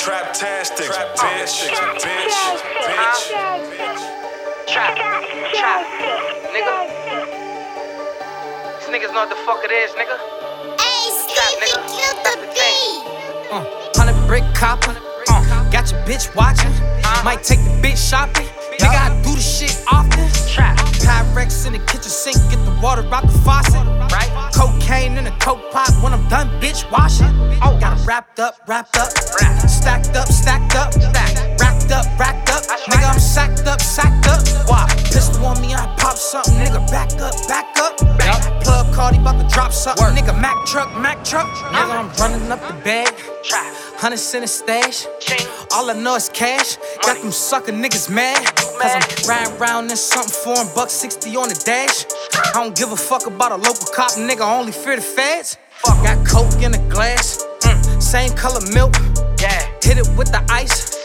Traptastic, bitch, bitch, bitch. Trap, nigga. This nigga's know what the fuck it is, nigga. Ayy, Stevie, kill the beat. 100 brick copper, got your bitch watching. Might take the bitch shopping. Nigga, I do the shit often. Pyrex in the kitchen sink, get the water out the faucet. Right? Cocaine in a coke pot when I'm done, bitch, wash it. Oh, got it wrapped up. Stacked up. Racked up. Nigga, I'm sacked up. Why? Pistol on me, I pop something. Nigga, back up. Plug Cardi, bout to drop something. Nigga, Mac Truck. Nigga, I'm running up the bag. 100 in a stash. All I know is cash. Got them sucker niggas mad. Cause I'm riding round in something foreign, $160 on the dash. I don't give a fuck about a local cop, nigga. I only fear the feds. Got coke in a glass. Same color milk. Hit it with the ice.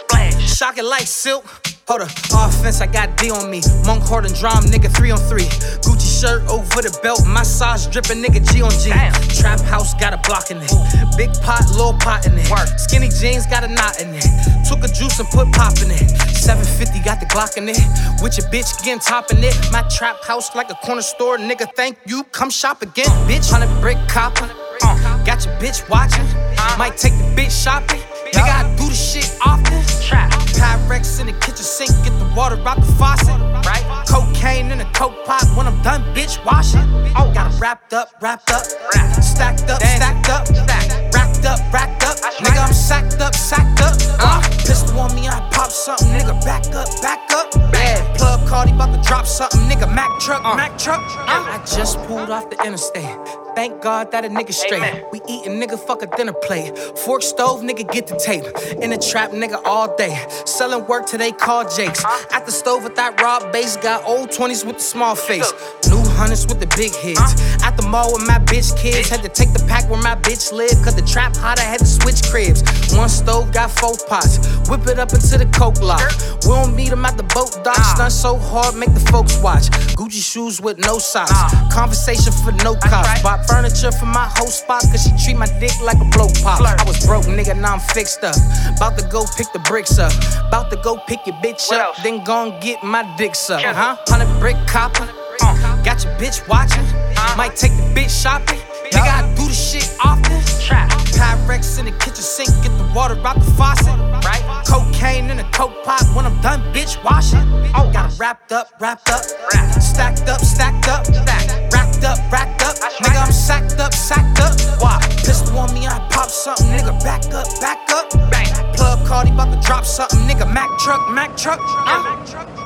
Shock it like silk. Hold up, offense, I got D on me. Monk, Horton, drum, nigga, 3-on-3. Gucci shirt over the belt, my size dripping, nigga, G-on-G. Damn. Trap house, got a block in it. Ooh. Big pot, little pot in it. Work. Skinny jeans, got a knot in it. Took a juice and put pop in it. 750, got the Glock in it. With your bitch, getting top in it. My trap house, like a corner store, nigga, thank you, come shop again, bitch. 100 brick cop, got your bitch watching. Might take the bitch shopping. Nigga, I do the shit often. Pyrex in the kitchen sink, get the water out the faucet. Right? Cocaine in a coke pot when I'm done, bitch, wash it. Oh, got it wrapped up. Stacked up. Racked up. Nigga, I'm sacked up. Pistol on me, I pop something. Nigga, back up. Bad. Plug Cardi, bout to drop something. Nigga, Mac Truck. I just pulled off the interstate. Thank God that a nigga straight. Amen. We eat a nigga, fuck a dinner plate. Fork stove, nigga, get the tape. In the trap, nigga, all day. Selling work till they call Jakes. At the stove with that raw base. Got old 20s with the small face. New 100s with the big hits. At the mall with my bitch kids. Had to take the pack where my bitch lived. Cause the trap hot, I had to switch cribs. One stove, got 4 pots. Whip it up into the coke lot. We don't meet them at the boat dock. Stunt so hard, make the folks watch. Gucci shoes with no socks. Conversation for no cops. Bought furniture for my whole spot, cause she treat my dick like a blow pop. Flirt. I was broke, nigga, now I'm fixed up. About to go pick the bricks up. About to go pick your bitch what up else? Then gon' get my dick sucked. 100 brick cop, got your bitch watching. Might take the bitch shopping. Nigga, I do the shit often. Pyrex in the kitchen sink, get the water out the faucet. Right? Cocaine in a coke pot when I'm done, bitch, wash it. Oh, got it wrapped up. Stacked up. Racked up. Nigga, I'm sacked up. Why? Pistol on me, I pop something. Nigga, back up. Plug Cardi, bout to drop something. Nigga, Mac Truck.